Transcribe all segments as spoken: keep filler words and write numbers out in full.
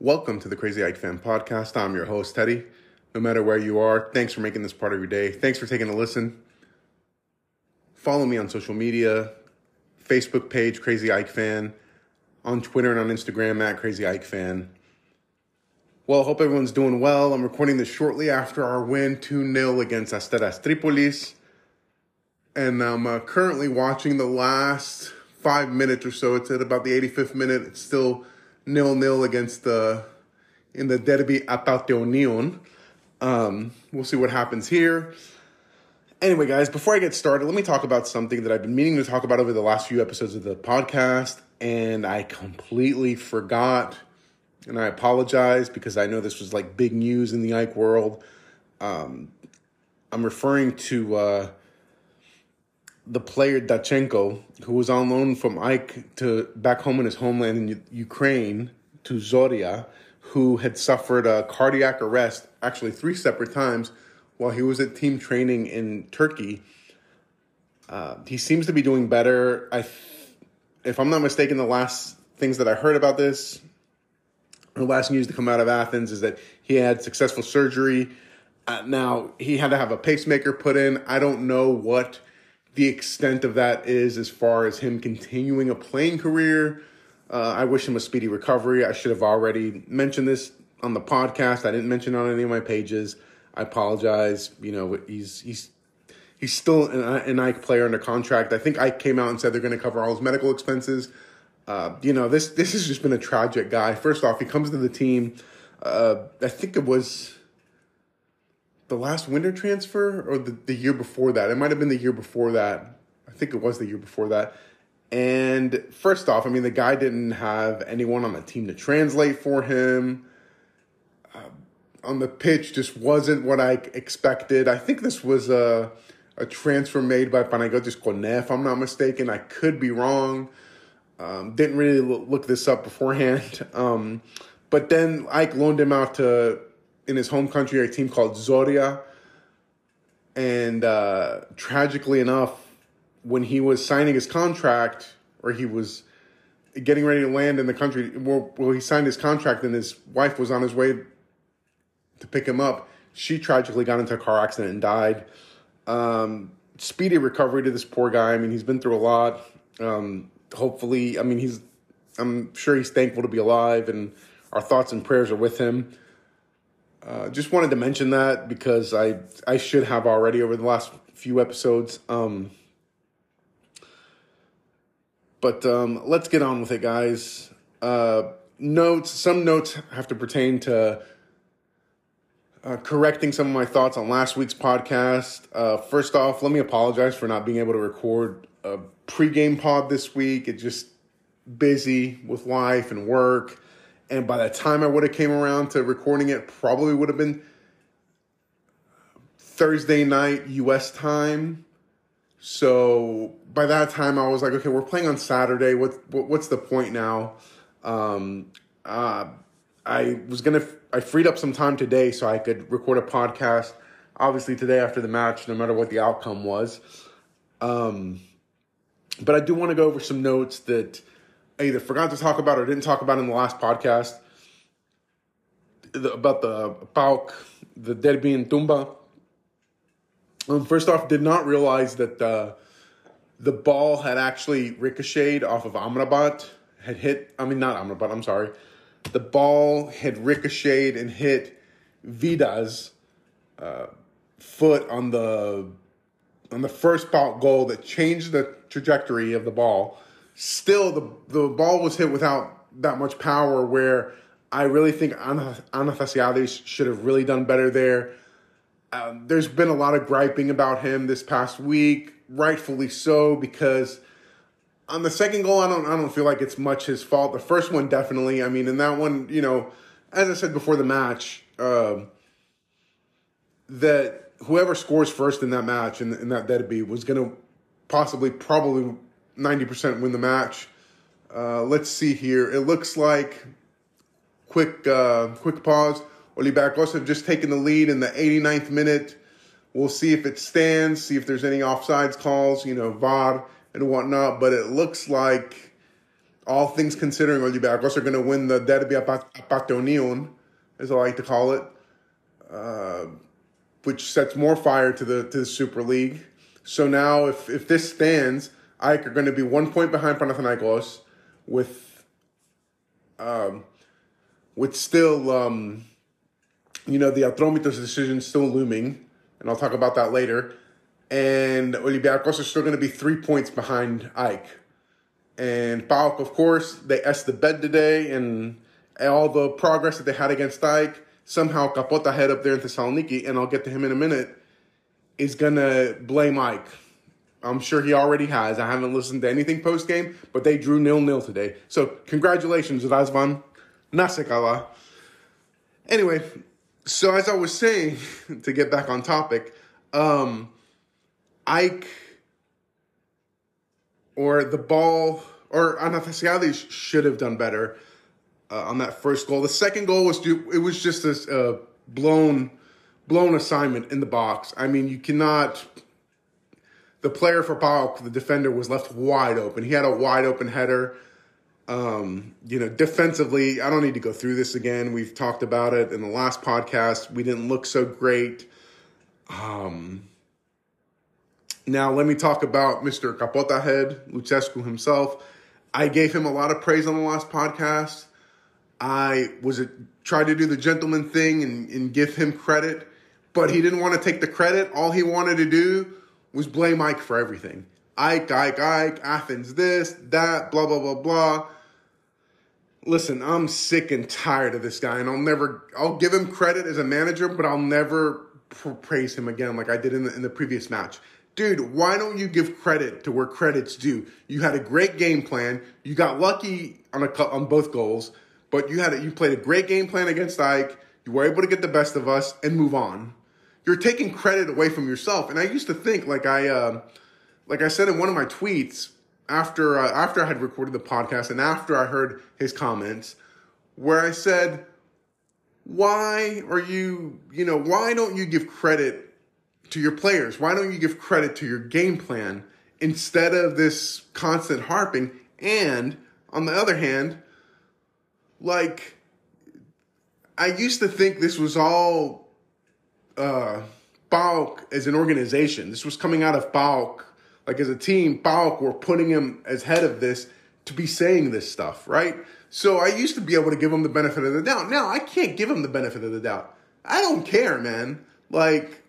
Welcome to the Crazy Ike Fan Podcast. I'm your host, Teddy. No matter where you are, thanks for making this part of your day. Thanks for taking a listen. Follow me on social media, Facebook page, Crazy Ike Fan, on Twitter and on Instagram, at Crazy Ike Fan. Well, hope everyone's doing well. I'm recording this shortly after our win two nil against Asteras Tripolis. And I'm uh, currently watching the last five minutes or so. It's at about the eighty-fifth minute. It's still nil nil against the, in the Derby Aioniwn. Um, we'll see what happens here. Anyway, guys, before I get started, let me talk about something that I've been meaning to talk about over the last few episodes of the podcast, and I completely forgot, and I apologize because I know this was like big news in the Ike world. Um, I'm referring to uh, the player Dachenko, who was on loan from Ike to back home in his homeland in U- Ukraine to Zorya, who had suffered a cardiac arrest, actually three separate times, while he was at team training in Turkey. Uh, he seems to be doing better. I, if I'm not mistaken, the last things that I heard about this, the last news to come out of Athens, is that he had successful surgery. Uh, now, he had to have a pacemaker put in. I don't know what the extent of that is as far as him continuing a playing career. Uh, I wish him a speedy recovery. I should have already mentioned this on the podcast. I didn't mention it on any of my pages. I apologize. You know, he's he's he's still an, an Ike player under contract. I think Ike came out and said they're going to cover all his medical expenses. Uh, you know, this this has just been a tragic guy. First off, he comes to the team. Uh, I think it was the last winter transfer or the, the year before that. It might have been the year before that. I think it was the year before that. And first off, I mean, the guy didn't have anyone on the team to translate for him. Uh, on the pitch just wasn't what I expected. I think this was a, a transfer made by Panagotis Konef, if I'm not mistaken. I could be wrong. Um, didn't really look this up beforehand. Um, but then Ike loaned him out to, in his home country, a team called Zorya. And uh, tragically enough, when he was signing his contract, or he was getting ready to land in the country, well, well, he signed his contract and his wife was on his way to pick him up. She tragically got into a car accident and died. Um, speedy recovery to this poor guy. I mean, he's been through a lot. Um, hopefully, I mean, he's, I'm sure he's thankful to be alive, and our thoughts and prayers are with him. Uh, just wanted to mention that because I, I should have already over the last few episodes. Um, but um, let's get on with it, guys. Uh, notes, some notes have to pertain to uh, correcting some of my thoughts on last week's podcast. Uh, first off, let me apologize for not being able to record a pregame pod this week. It's just busy with life and work. And by the time I would have came around to recording it, probably would have been Thursday night U S time. So by that time, I was like, okay, we're playing on Saturday. What, what what's the point now? Um, uh, I was gonna, I freed up some time today so I could record a podcast. Obviously, today after the match, no matter what the outcome was. Um, but I do want to go over some notes that I either forgot to talk about or didn't talk about in the last podcast, the, about the P A O K, the Derby and Tumba. Um, first off, did not realize that uh, the ball had actually ricocheted off of Amrabat, had hit, I mean, not Amrabat, I'm sorry. The ball had ricocheted and hit Vida's uh, foot on the, on the first P A O K goal that changed the trajectory of the ball. Still, the the ball was hit without that much power, where I really think Anastasiadis should have really done better there. Um, there's been a lot of griping about him this past week, rightfully so, because on the second goal, I don't I don't feel like it's much his fault. The first one, definitely. I mean, in that one, you know, as I said before the match, um, that whoever scores first in that match, in, in that derby, was going to possibly, probably ninety percent win the match. Uh, let's see here. It looks like, quick uh, quick pause, Olympiacos have just taken the lead in the eighty-ninth minute. We'll see if it stands, see if there's any offsides calls, you know, V A R and whatnot. But it looks like all things considering, Olympiacos are going to win the Derby Aioniwn, as I like to call it, uh, which sets more fire to the to the Super League. So now, if if this stands, AEK are going to be one point behind Panathinaikos, with um, with still um, you know the Atromitos decision still looming, and I'll talk about that later. And Olympiacos are still going to be three points behind AEK. And P A O K, of course, they asked the bed today, and all the progress that they had against AEK, somehow Kapota head up there in Thessaloniki, and I'll get to him in a minute, is going to blame AEK. I'm sure he already has. I haven't listened to anything post-game, but they drew nil-nil today. So congratulations, Razvan Nasekala. Anyway, so as I was saying, to get back on topic, um, AEK... Or the ball, or Anastasiadis should have done better uh, on that first goal. The second goal was due, it was just this uh, blown, blown assignment in the box. I mean, you cannot. The player for P A O K, the defender, was left wide open. He had a wide open header. Um, you know, defensively, I don't need to go through this again. We've talked about it in the last podcast. We didn't look so great. Um. Now, let me talk about Mister Kapota Head, Luchescu himself. I gave him a lot of praise on the last podcast. I was a, tried to do the gentleman thing and, and give him credit, but he didn't want to take the credit. All he wanted to do was blame AEK for everything. AEK, AEK, AEK, Athens this, that, blah, blah, blah, blah. Listen, I'm sick and tired of this guy, and I'll never – I'll give him credit as a manager, but I'll never praise him again like I did in the, in the previous match. Dude, why don't you give credit to where credit's due? You had a great game plan. You got lucky on a on both goals, but you had a, you played a great game plan against AEK. You were able to get the best of us and move on. You're taking credit away from yourself. And I used to think, like I uh, like I said in one of my tweets after uh, after I had recorded the podcast and after I heard his comments, where I said, "Why are you? You know, why don't you give credit to your players? Why don't you give credit to your game plan instead of this constant harping?" And on the other hand, like, I used to think this was all uh, P A O K as an organization. This was coming out of P A O K. Like, as a team, P A O K were putting him as head of this to be saying this stuff, right? So I used to be able to give him the benefit of the doubt. Now I can't give him the benefit of the doubt. I don't care, man. Like,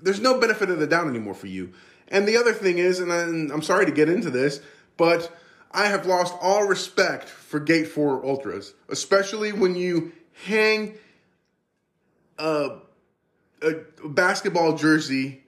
there's no benefit of the doubt anymore for you. And the other thing is, and I'm sorry to get into this, but I have lost all respect for Gate four Ultras, especially when you hang a, a basketball jersey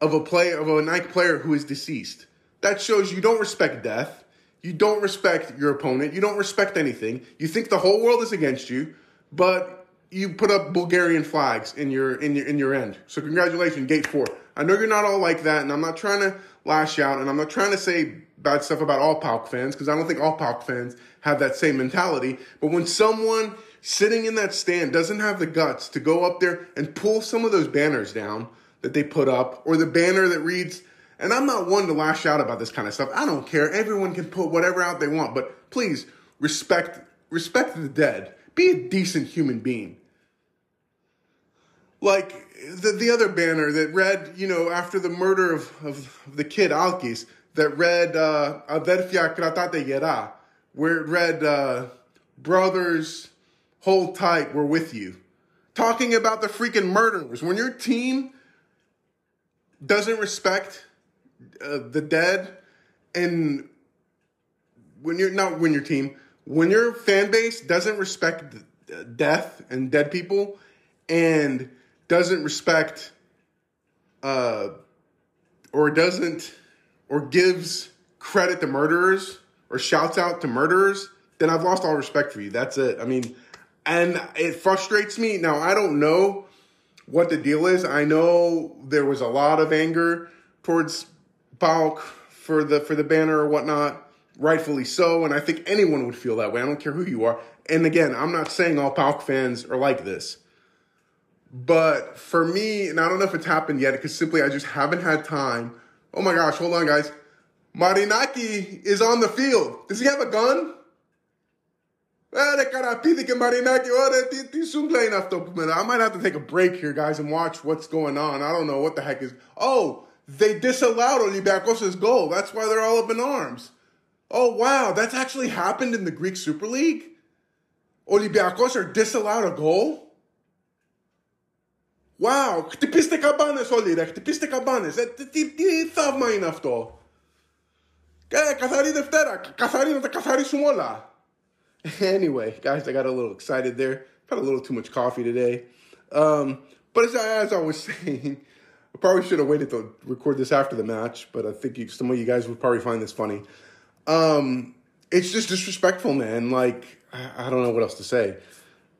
of a player, of a Nike player who is deceased. That shows you don't respect death. You don't respect your opponent. You don't respect anything. You think the whole world is against you, but you put up Bulgarian flags in your in your in your end. So congratulations, Gate four. I know you're not all like that, and I'm not trying to lash out, and I'm not trying to say bad stuff about all P A O K fans, because I don't think all P A O K fans have that same mentality. But when someone sitting in that stand doesn't have the guts to go up there and pull some of those banners down that they put up, or the banner that reads, and I'm not one to lash out about this kind of stuff. I don't care. Everyone can put whatever out they want, but please respect respect the dead. Be a decent human being. Like the the other banner that read, you know, after the murder of, of, of the kid Alkis, that read uh, Adelfia Krata Tejera, where it read, uh, "Brothers, hold tight, we're with you." Talking about the freaking murderers. When your team doesn't respect uh, the dead, and when you're not when your team. When your fan base doesn't respect death and dead people, and doesn't respect, uh, or doesn't, or gives credit to murderers, or shouts out to murderers, then I've lost all respect for you. That's it. I mean, and it frustrates me. Now, I don't know what the deal is. I know there was a lot of anger towards P A O K for the for the banner or whatnot. Rightfully so, and I think anyone would feel that way. I don't care who you are. And again, I'm not saying all P A O K fans are like this. But for me, and I don't know if it's happened yet, because simply I just haven't had time. Oh my gosh, hold on, guys. Marinaki is on the field. Does he have a gun? I might have to take a break here, guys, and watch what's going on. I don't know what the heck is... Oh, they disallowed Olympiacos' goal. That's why they're all up in arms. Oh, wow, that's actually happened in the Greek Super League? Olympiacos are disallowed a goal? Wow, χτυπήστε καμπάνες όλοι ρε, χτυπήστε καμπάνες. Ε, τι, τι θαύμα είναι αυτό. Ε, καθαρή Δευτέρα, καθαρή να τα καθαρίσουμε όλα. Anyway, guys, I got a little excited there. Had a little too much coffee today. Um, but as I, as I was saying, I probably should have waited to record this after the match, but I think you, some of you guys would probably find this funny. Um, it's just disrespectful, man. Like, I, I don't know what else to say.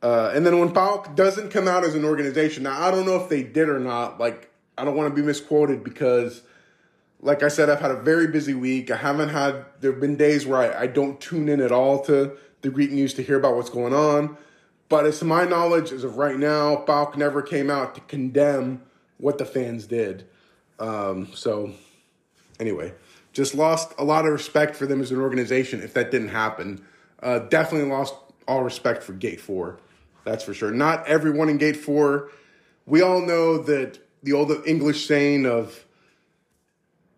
Uh, and then when P A O K doesn't come out as an organization, now I don't know if they did or not. Like, I don't want to be misquoted because, like I said, I've had a very busy week. I haven't had, there have been days where I, I don't tune in at all to the Greek news to hear about what's going on. But as to my knowledge, as of right now, P A O K never came out to condemn what the fans did. Um, so, anyway, just lost a lot of respect for them as an organization if that didn't happen. Uh, definitely lost all respect for Gate four. That's for sure. Not everyone in Gate four. We all know that the old English saying of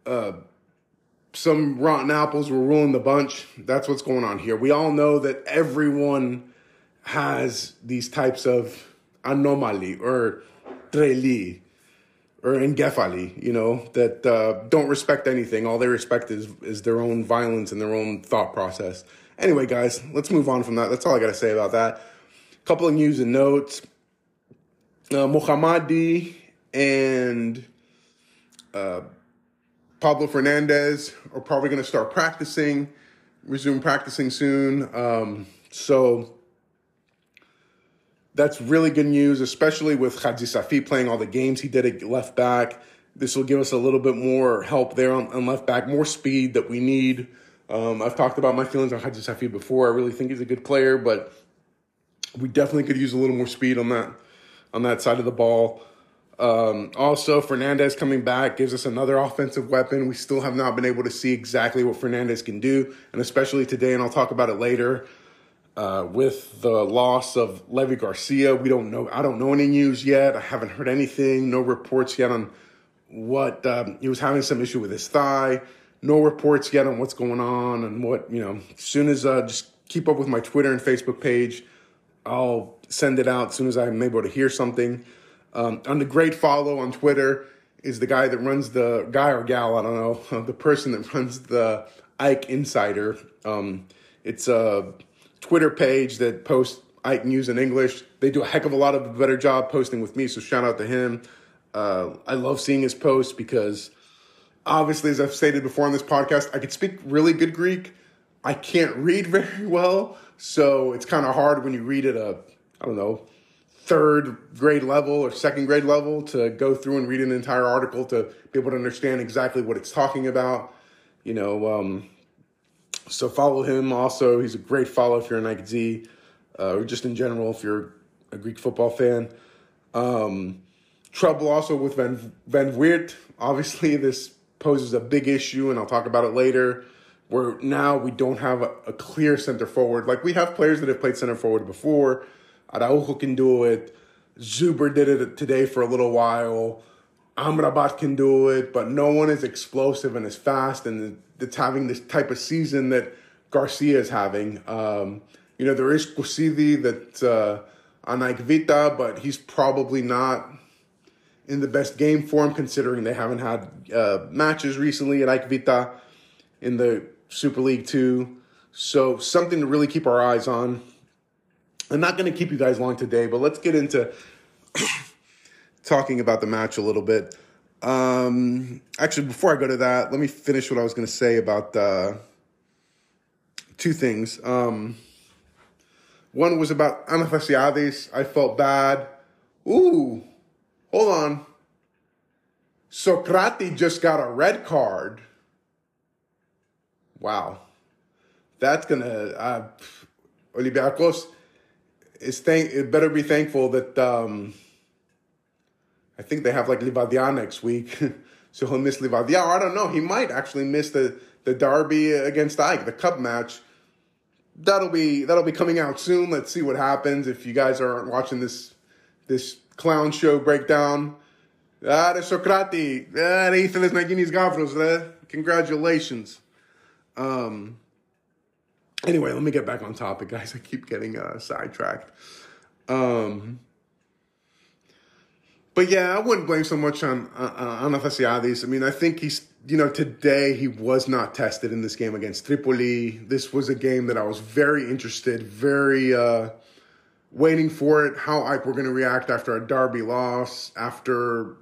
uh, some rotten apples were ruling the bunch. That's what's going on here. We all know that everyone has these types of anomaly or treli or engephali, you know, that uh, don't respect anything. All they respect is, is their own violence and their own thought process. Anyway, guys, let's move on from that. That's all I got to say about that. Couple of news and notes. Uh, Mohammadi and uh, Pablo Fernandez are probably going to start practicing, resume practicing soon. Um, so that's really good news, especially with Hadji Safi playing all the games he did at left back. This will give us a little bit more help there on, on left back, more speed that we need. Um, I've talked about my feelings on Hadji Safi before. I really think he's a good player, but we definitely could use a little more speed on that on that side of the ball. Um, also, Fernandez coming back gives us another offensive weapon. We still have not been able to see exactly what Fernandez can do, and especially today, and I'll talk about it later, uh, with the loss of Levi Garcia. We don't know. I don't know any news yet. I haven't heard anything. No reports yet on what um, he was having some issue with his thigh. No reports yet on what's going on and what, you know, as soon as uh, just keep up with my Twitter and Facebook page. I'll send it out as soon as I'm able to hear something. Um, on the great follow on Twitter is the guy that runs the guy or gal, I don't know, the person that runs the Ike Insider. Um, it's a Twitter page that posts Ike news in English. They do a heck of a lot of a better job posting with me, so shout out to him. Uh, I love seeing his posts because obviously, as I've stated before on this podcast, I could speak really good Greek. I can't read very well, so it's kind of hard when you read at a, I don't know, third grade level or second grade level to go through and read an entire article to be able to understand exactly what it's talking about, you know. Um, so follow him also. He's a great follow if you're an Ike Z, uh, or just in general if you're a Greek football fan. Um, trouble also with Van, Van Weert. Obviously, this poses a big issue, and I'll talk about it later. Where now we don't have a, a clear center forward. Like, we have players that have played center forward before. Araujo can do it. Zuber did it today for a little while. Amrabat can do it. But no one is explosive and as fast. And it's having this type of season that Garcia is having. Um, you know, there is Kusidi that's uh, on Aikvita, but he's probably not in the best game form considering they haven't had uh, matches recently at Aikvita in the Super League two. So something to really keep our eyes on. I'm not going to keep you guys long today, but let's get into talking about the match a little bit. Um, actually, before I go to that, let me finish what I was going to say about uh, two things. Um, one was about Anastasiadis. I felt bad. Ooh, hold on. Socrates just got a red card. Wow. That's going to... Uh, Olympiacos is thank- it better be thankful that... Um, I think they have like Livadia next week. So he'll miss Livadia. I don't know. He might actually miss the the derby against Ike, the cup match. That'll be that'll be coming out soon. Let's see what happens. If you guys aren't watching this this clown show breakdown, ah, the Socrates, ah, the Ithales Naginis Gavros, there. Congratulations. Um. Anyway, let me get back on topic, guys. I keep getting uh, sidetracked. Um. But yeah, I wouldn't blame so much on uh, Anastasiadis. I mean, I think he's, you know, today he was not tested in this game against Tripoli. This was a game that I was very interested, very uh, waiting for it, how Ike were going to react after a derby loss, after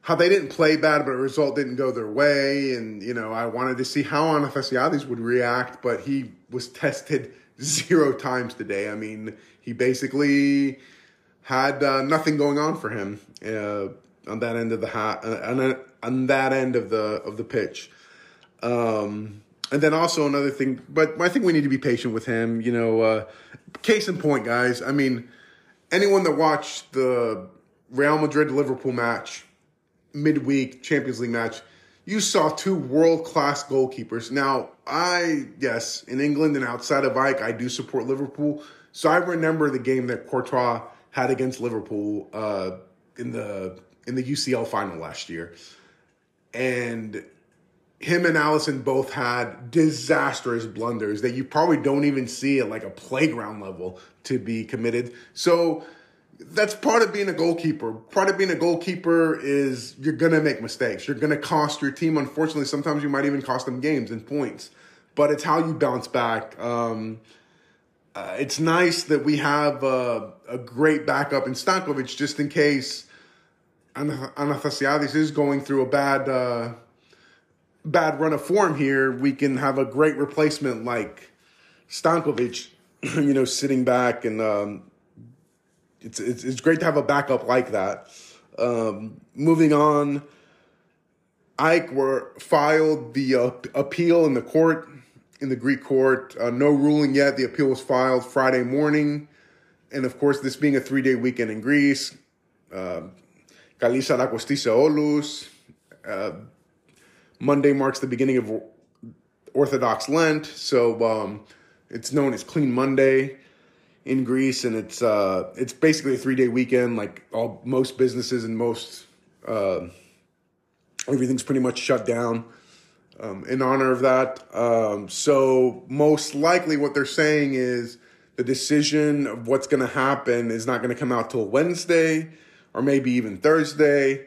how they didn't play bad, but the result didn't go their way. And, you know, I wanted to see how Anastasiadis would react, but he was tested zero times today. I mean, he basically had uh, nothing going on for him uh, on that end of the ha- on, on that end of the of the pitch, um, and then also another thing. But I think we need to be patient with him. You know, uh, case in point, guys. I mean, anyone that watched the Real Madrid Liverpool match, midweek Champions League match, you saw two world class goalkeepers. Now, I yes, in England and outside of Ike, I do support Liverpool, so I remember the game that Courtois had against Liverpool uh, in the in the U C L final last year. And him and Alisson both had disastrous blunders that you probably don't even see at like a playground level to be committed. So that's part of being a goalkeeper. Part of being a goalkeeper is you're going to make mistakes. You're going to cost your team. Unfortunately, sometimes you might even cost them games and points. But it's how you bounce back. Um Uh, it's nice that we have uh, a great backup in Stankovic just in case Anastasiadis is going through a bad uh, bad run of form here. We can have a great replacement like Stankovic, you know, sitting back. And um, it's, it's it's great to have a backup like that. Um, moving on, Ike were filed the uh, appeal in the court. In the Greek court, uh, no ruling yet. The appeal was filed Friday morning. And, of course, this being a three-day weekend in Greece, Kalis Arakostisa Olus. Monday marks the beginning of Orthodox Lent. So um, it's known as Clean Monday in Greece. And it's uh, it's basically a three-day weekend. Like all most businesses and most uh, everything's pretty much shut down. Um, in honor of that. Um, so most likely what they're saying is the decision of what's going to happen is not going to come out till Wednesday or maybe even Thursday.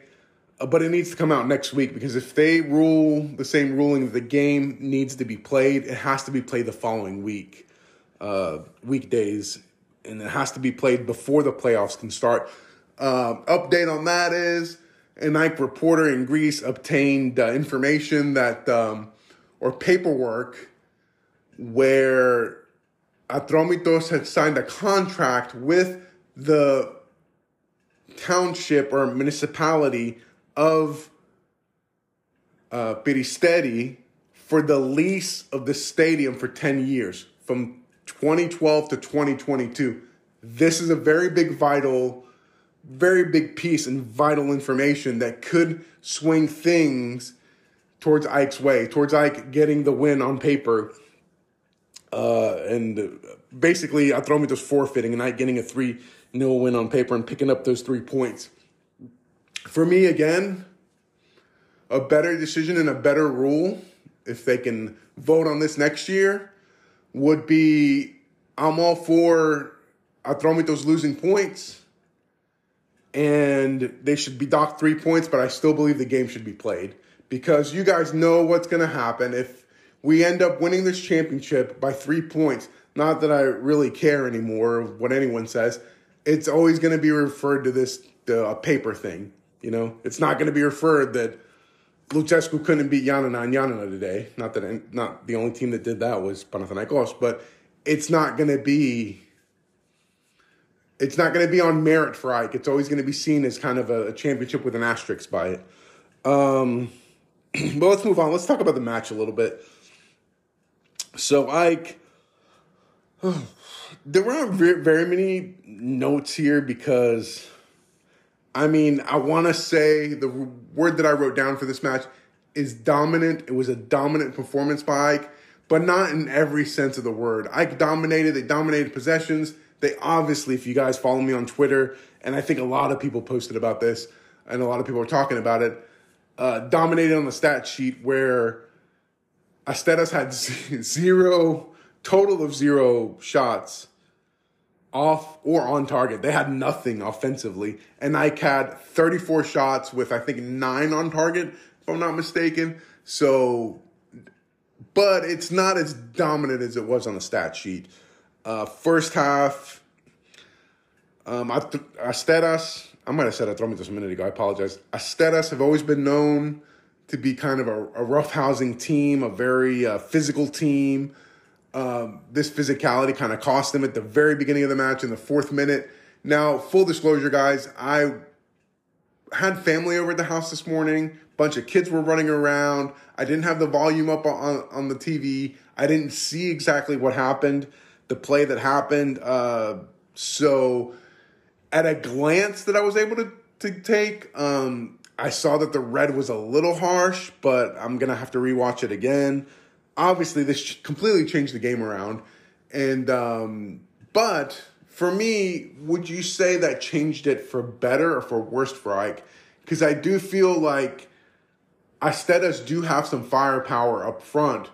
Uh, but it needs to come out next week because if they rule the same ruling, the game needs to be played. It has to be played the following week, uh, weekdays, and it has to be played before the playoffs can start. Uh, update on that is, an Ike reporter in Greece obtained uh, information that, um, or paperwork, where Atromitos had signed a contract with the township or municipality of uh, Peristeri for the lease of the stadium for ten years, from twenty twelve to twenty twenty-two. This is a very big, vital very big piece and vital information that could swing things towards Ike's way, towards Ike getting the win on paper. Uh, and basically, Atromitos forfeiting and Ike getting a three nil win on paper and picking up those three points. For me, again, a better decision and a better rule, if they can vote on this next year, would be I'm all for Atromitos losing points. And they should be docked three points, but I still believe the game should be played because you guys know what's going to happen. If we end up winning this championship by three points, not that I really care anymore what anyone says, it's always going to be referred to this uh, paper thing. You know, it's not going to be referred that Luchescu couldn't beat Yanina and Yanina today. Not that not the only team that did that was Panathinaikos, but it's not going to be. It's not going to be on merit for Ike. It's always going to be seen as kind of a, a championship with an asterisk by it. Um, but let's move on. Let's talk about the match a little bit. So Ike, oh, there weren't very many notes here because, I mean, I want to say the word that I wrote down for this match is dominant. It was a dominant performance by Ike, but not in every sense of the word. Ike dominated. They dominated possessions. They obviously, if you guys follow me on Twitter, and I think a lot of people posted about this, and a lot of people were talking about it, uh, dominated on the stat sheet where Asteras had zero, total of zero shots off or on target. They had nothing offensively. And Ike had thirty-four shots with, I think, nine on target, if I'm not mistaken. So, but it's not as dominant as it was on the stat sheet. Uh, first half, um, Asteras, I might have said Atromitos a minute ago, I apologize. Asteras have always been known to be kind of a, a roughhousing team, a very uh, physical team. Um, this physicality kind of cost them at the very beginning of the match in the fourth minute. Now, full disclosure, guys, I had family over at the house this morning. Bunch of kids were running around. I didn't have the volume up on, on the T V. I didn't see exactly what happened, the play that happened. Uh, so at a glance that I was able to, to take, um, I saw that the red was a little harsh, but I'm going to have to rewatch it again. Obviously, this completely changed the game around. And um, but for me, would you say that changed it for better or for worse for Ike? Because I do feel like Asteras do have some firepower up front.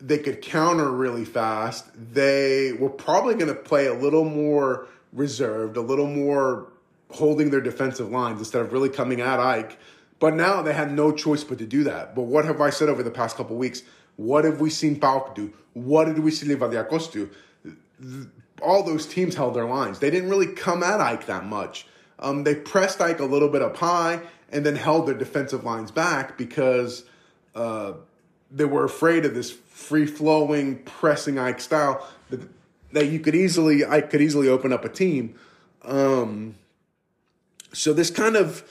They could counter really fast. They were probably going to play a little more reserved, a little more holding their defensive lines instead of really coming at Ike. But now they had no choice but to do that. But what have I said over the past couple weeks? What have we seen P A O K do? What did we see Livadia do? All those teams held their lines. They didn't really come at Ike that much. Um, they pressed Ike a little bit up high and then held their defensive lines back because uh, they were afraid of this free-flowing, pressing Ike style that, that you could easily, Ike could easily open up a team. Um, so this kind of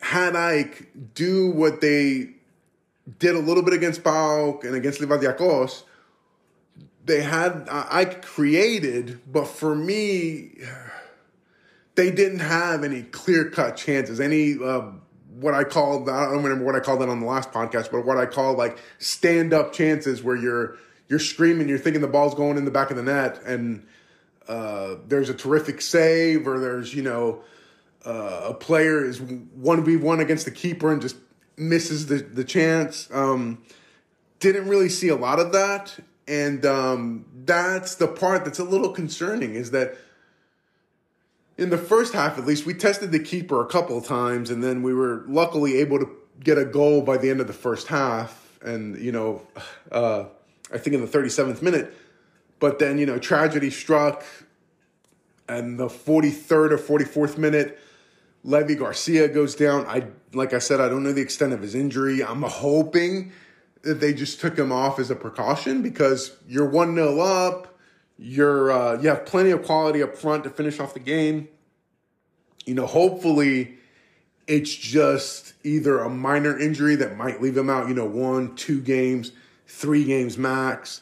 had Ike do what they did a little bit against P A O K and against Olympiacos. They had uh, Ike created, but for me, they didn't have any clear-cut chances, any uh, what I called, I don't remember what I called that on the last podcast, but what I call like stand-up chances where you're you're screaming, you're thinking the ball's going in the back of the net, and uh, there's a terrific save, or there's, you know, uh, a player is one v one against the keeper and just misses the, the chance. Um, didn't really see a lot of that. And um, that's the part that's a little concerning, is that in the first half, at least, we tested the keeper a couple of times, and then we were luckily able to get a goal by the end of the first half. And, you know, uh, I think in the thirty-seventh minute, but then, you know, tragedy struck, and the forty-third or forty-fourth minute, Levi Garcia goes down. I, like I said, I don't know the extent of his injury. I'm hoping that they just took him off as a precaution, because you're one nil up. You're uh, you have plenty of quality up front to finish off the game. You know, hopefully it's just either a minor injury that might leave him out, you know, one, two games, three games max,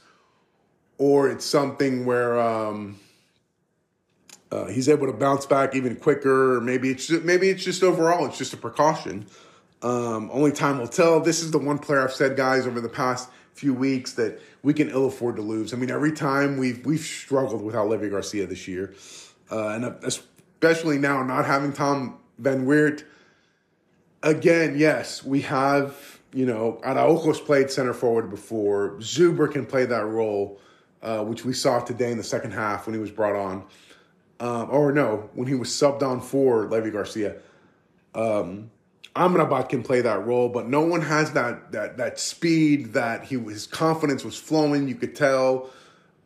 or it's something where um, Uh, he's able to bounce back even quicker. Maybe it's just, maybe it's just overall, it's just a precaution. Um, only time will tell. This is the one player I've said, guys, over the past few weeks that we can ill afford to lose. I mean, every time we've we've struggled without Levi Garcia this year, uh, and especially now not having Tom Van Weert. Again, yes, we have, you know, Araujo's played center forward before. Zuber can play that role, uh, which we saw today in the second half when he was brought on. Um, or no, when he was subbed on for Levi Garcia. Um, Amrabat can play that role, but no one has that that that speed, that he his confidence was flowing. You could tell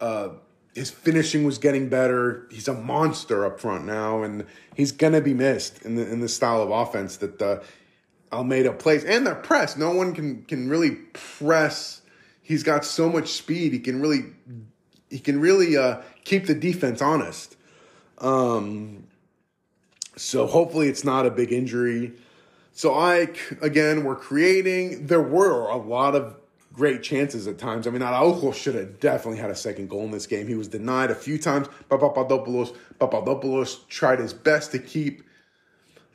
uh, his finishing was getting better. He's a monster up front now, and he's going to be missed in the in the style of offense that uh, Almeida plays. And that press, no one can can really press. He's got so much speed. He can really he can really uh, keep the defense honest. Um, so hopefully it's not a big injury. So Ike, again, we're creating, there were a lot of great chances at times. I mean, Araujo should have definitely had a second goal in this game. He was denied a few times by Papadopoulos. Papadopoulos tried his best to keep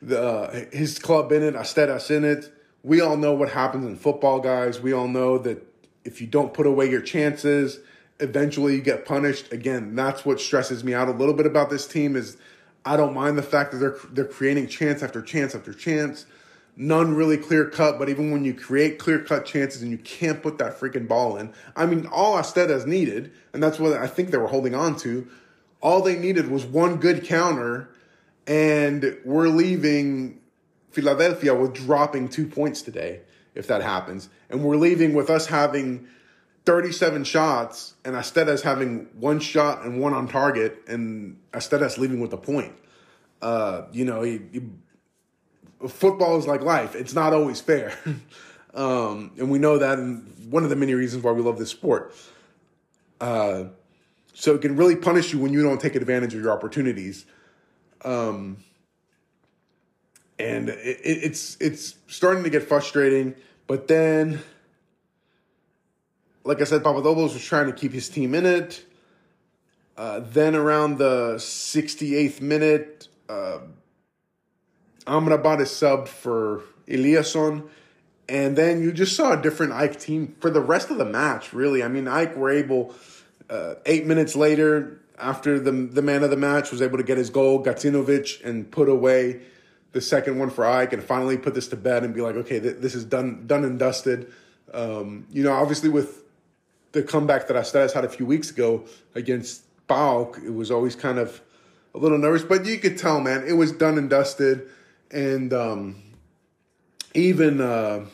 the, uh, his club in it, Asteras in it, we all know what happens in football, guys. We all know that if you don't put away your chances, eventually you get punished. Again, that's what stresses me out a little bit about this team is I don't mind the fact that they're they're creating chance after chance after chance. None really clear-cut, but even when you create clear-cut chances and you can't put that freaking ball in, I mean, all Asteras needed, and that's what I think they were holding on to, all they needed was one good counter, and we're leaving Philadelphia with dropping two points today, if that happens. And we're leaving with us having thirty-seven shots and Asteras having one shot and one on target, and Asteras leaving with a point. Uh, you know, he... he Football is like life. It's not always fair. um, and we know that, and one of the many reasons why we love this sport. Uh, so it can really punish you when you don't take advantage of your opportunities. Um, and it, it's it's starting to get frustrating. But then, like I said, Papadopoulos was trying to keep his team in it. Uh, then around the sixty-eighth minute, uh, Amrabat is subbed for Eliasson, and then you just saw a different Ike team for the rest of the match, really. I mean, Ike were able, uh, eight minutes later, after the the man of the match was able to get his goal, Gacinovic, and put away the second one for Ike, and finally put this to bed and be like, okay, th- this is done done and dusted. Um, you know, obviously with the comeback that Asteras had a few weeks ago against P A O K, it was always kind of a little nervous, but you could tell, man, it was done and dusted. And um, even, uh,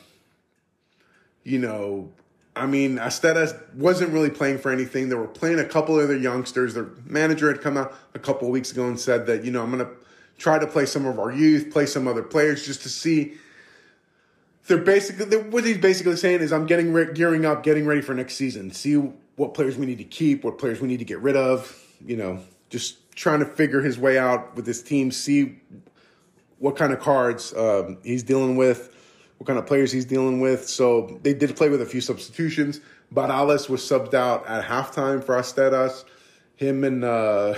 you know, I mean, Asteras wasn't really playing for anything. They were playing a couple of their youngsters. Their manager had come out a couple of weeks ago and said that, you know, I'm going to try to play some of our youth, play some other players just to see. They're basically, they're, what he's basically saying is I'm getting re- gearing up, getting ready for next season. See what players we need to keep, what players we need to get rid of, you know, just trying to figure his way out with his team, see what kind of cards um, he's dealing with, what kind of players he's dealing with. So they did play with a few substitutions. Barales was subbed out at halftime for Asteras. Him and uh,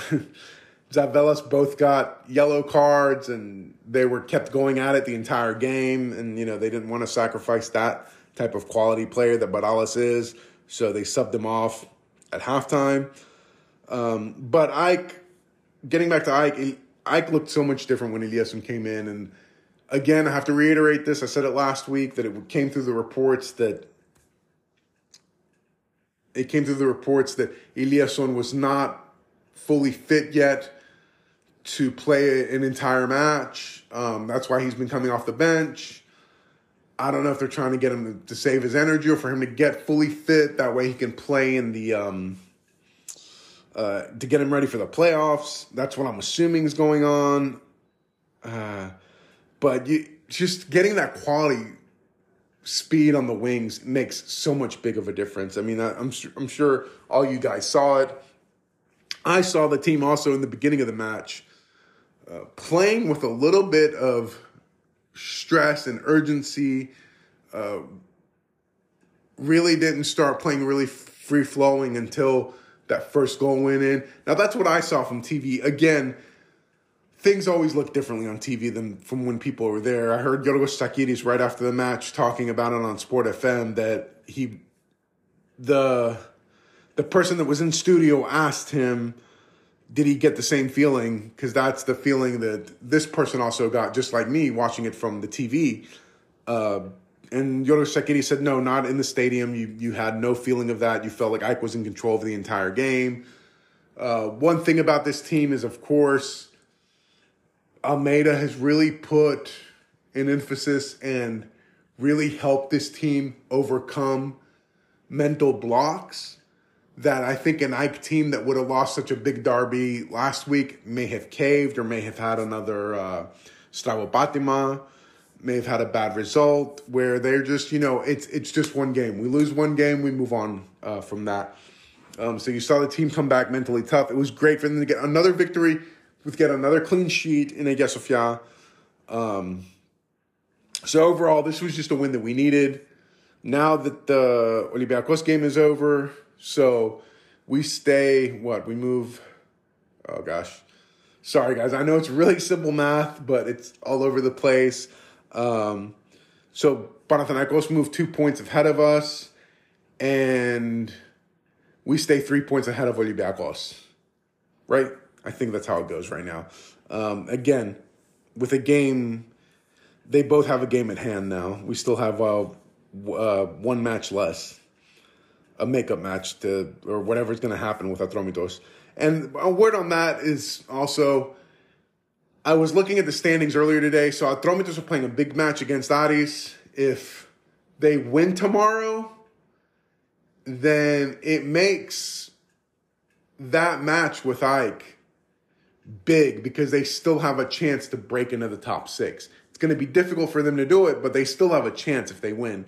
Zavelas both got yellow cards, and they were kept going at it the entire game. And, you know, they didn't want to sacrifice that type of quality player that Barales is. So they subbed him off at halftime. Um, but Ike, getting back to Ike, he, Ike looked so much different when Eliasson came in. And again, I have to reiterate this. I said it last week that it came through the reports that it came through the reports that Eliasson was not fully fit yet to play an entire match. Um, that's why he's been coming off the bench. I don't know if they're trying to get him to, to save his energy or for him to get fully fit. That way he can play in the um, – Uh, to get him ready for the playoffs. That's what I'm assuming is going on. Uh, but you, just getting that quality speed on the wings makes so much big of a difference. I mean, I, I'm, I'm sure all you guys saw it. I saw the team also in the beginning of the match uh, playing with a little bit of stress and urgency. Uh, really didn't start playing really free-flowing until that first goal went in. Now, that's what I saw from T V. Again, things always look differently on T V than from when people were there. I heard Yorgos Sakiris right after the match talking about it on Sport F M that he, the, the person that was in studio asked him, did he get the same feeling? Because that's the feeling that this person also got, just like me, watching it from the T V. Uh, And Yorgos Sakiris said, no, not in the stadium. You you had no feeling of that. You felt like Ike was in control of the entire game. Uh, one thing about this team is, of course, Almeida has really put an emphasis and really helped this team overcome mental blocks that I think an Ike team that would have lost such a big derby last week may have caved or may have had another uh, Stravopatima. May have had a bad result where they're just, you know, it's it's just one game. We lose one game, we move on uh, from that. Um, so you saw the team come back mentally tough. It was great for them to get another victory, with get another clean sheet in AEK Sofia. Um, so overall, this was just a win that we needed. Now that the Olympiacos game is over, so we stay, what, we move, oh gosh. Sorry guys, I know it's really simple math, but it's all over the place. Um, So Panathinaikos moved two points ahead of us, and we stay three points ahead of Olympiacos, right? I think that's how it goes right now. Um, again, with a game, they both have a game at hand now. We still have uh, uh, one match less, a makeup match to or whatever is going to happen with Atromitos. And a word on that is also, I was looking at the standings earlier today. So Atromitos are playing a big match against Aris. If they win tomorrow, then it makes that match with Ike big because they still have a chance to break into the top six. It's going to be difficult for them to do it, but they still have a chance if they win.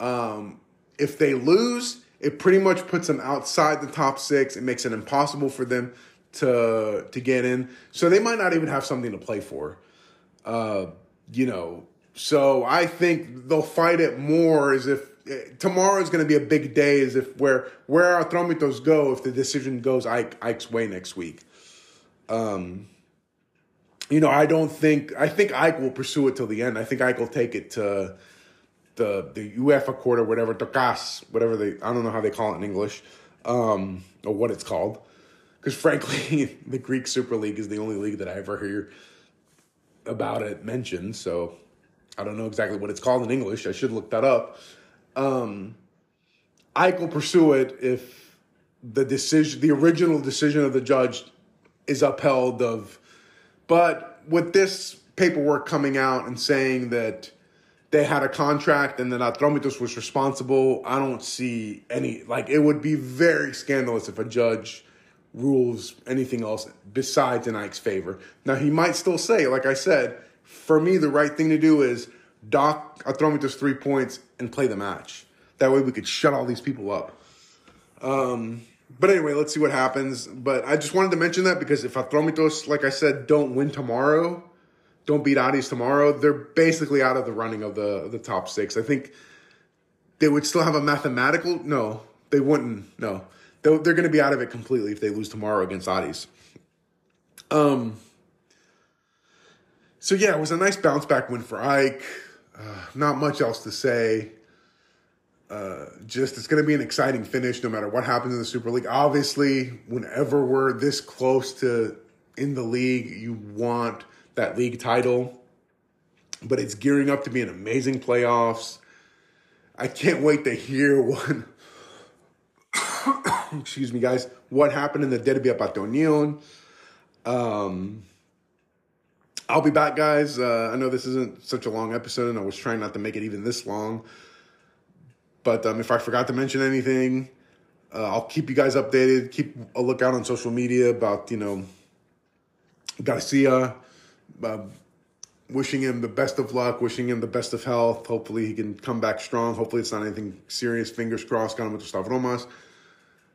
Um, if they lose, it pretty much puts them outside the top six. It makes it impossible for them to to get in. So they might not even have something to play for. Uh, you know, so I think they'll fight it more as if – tomorrow is going to be a big day as if where where Atromitos go if the decision goes Ike, Ike's way next week. Um, you know, I don't think – I think Ike will pursue it till the end. I think Ike will take it to – the the UEFA court or whatever, Tokas, whatever they, I don't know how they call it in English, um, or what it's called. Because frankly, the Greek Super League is the only league that I ever hear about it mentioned. So I don't know exactly what it's called in English. I should look that up. Um, Ike will pursue it if the decision, the original decision of the judge is upheld of, but with this paperwork coming out and saying that they had a contract and then Atromitos was responsible, I don't see any, like, it would be very scandalous if a judge rules anything else besides in Ike's favor. Now, he might still say, like I said, for me, the right thing to do is dock Atromitos three points and play the match. That way we could shut all these people up. Um, but anyway, let's see what happens. But I just wanted to mention that because if Atromitos, like I said, don't win tomorrow, don't beat Addis tomorrow, they're basically out of the running of the the top six. I think they would still have a mathematical... No, they wouldn't. No. They're, they're going to be out of it completely if they lose tomorrow against Addis. Um. So, yeah, it was a nice bounce-back win for Ike. Uh, not much else to say. Uh, just it's going to be an exciting finish no matter what happens in the Super League. Obviously, whenever we're this close to in the league, you want that league title, but it's gearing up to be an amazing playoffs. I can't wait to hear what, excuse me guys, what happened in the Derby Aioniwn. Um, I'll be back guys. Uh, I know this isn't such a long episode and I was trying not to make it even this long, but um, if I forgot to mention anything, uh, I'll keep you guys updated. Keep a lookout on social media about, you know, Garcia. Uh, wishing him the best of luck, wishing him the best of health. Hopefully he can come back strong. Hopefully it's not anything serious. Fingers crossed.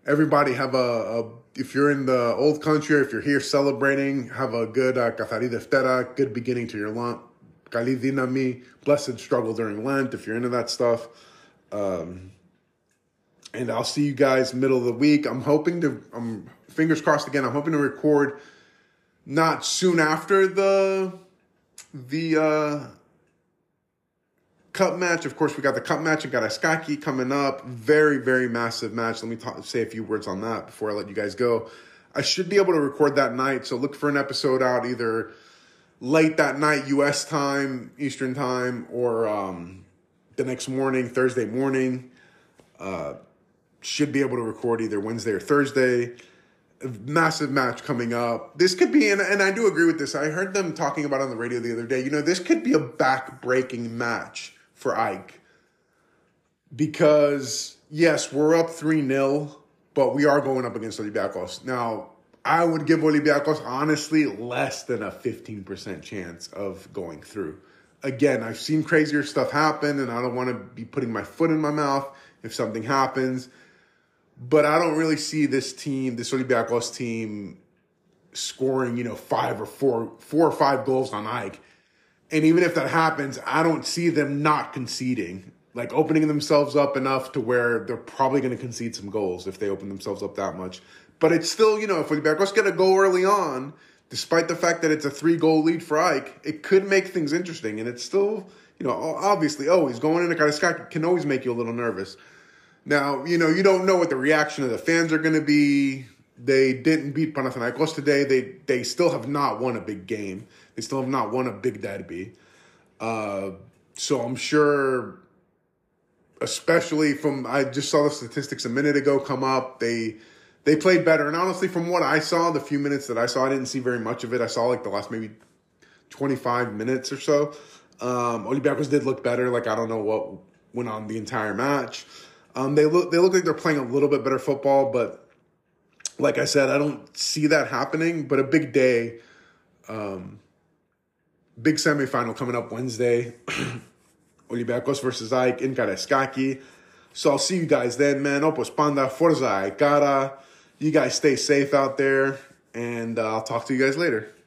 Everybody have a, a if you're in the old country or if you're here celebrating, have a good uh, Kathari Deftera, good beginning to your Lent. Kali Dinami, blessed struggle during Lent if you're into that stuff. Um, and I'll see you guys middle of the week. I'm hoping to, I'm fingers crossed again, I'm hoping to record not soon after the the uh, cup match. Of course, we got the cup match and Karaiskaki coming up. Very, very massive match. Let me talk, say a few words on that before I let you guys go. I should be able to record that night, so look for an episode out either late that night, U S time, Eastern time, or um, the next morning, Thursday morning. Uh, should be able to record either Wednesday or Thursday. Massive match coming up. This could be, and, and I do agree with this. I heard them talking about it on the radio the other day. You know, this could be a back-breaking match for Ike. Because, yes, we're up three nil, but we are going up against Olympiacos. Now, I would give Olympiacos, honestly, less than a fifteen percent chance of going through. Again, I've seen crazier stuff happen, and I don't want to be putting my foot in my mouth if something happens. But I don't really see this team, this Olympiacos team, scoring, you know, five or four, four or five goals on Ike. And even if that happens, I don't see them not conceding, like opening themselves up enough to where they're probably going to concede some goals if they open themselves up that much. But it's still, you know, if Olympiacos get a goal early on, despite the fact that it's a three-goal lead for Ike, it could make things interesting. And it's still, you know, obviously always going into Karaiskaki can always make you a little nervous. Now, you know, you don't know what the reaction of the fans are going to be. They didn't beat Panathinaikos today. They they still have not won a big game. They still have not won a big derby. Uh, so I'm sure, especially from, I just saw the statistics a minute ago come up. They they played better. And honestly, from what I saw, the few minutes that I saw, I didn't see very much of it. I saw like the last maybe twenty-five minutes or so. Um, Olympiacos did look better. Like, I don't know what went on the entire match. Um, they look they look like they're playing a little bit better football, but like I said, I don't see that happening. But a big day, um, big semifinal coming up Wednesday, Olympiacos versus A E K in Karaiskaki. So I'll see you guys then, man. Opos Panda, Forza Aikara. You guys stay safe out there, and uh, I'll talk to you guys later.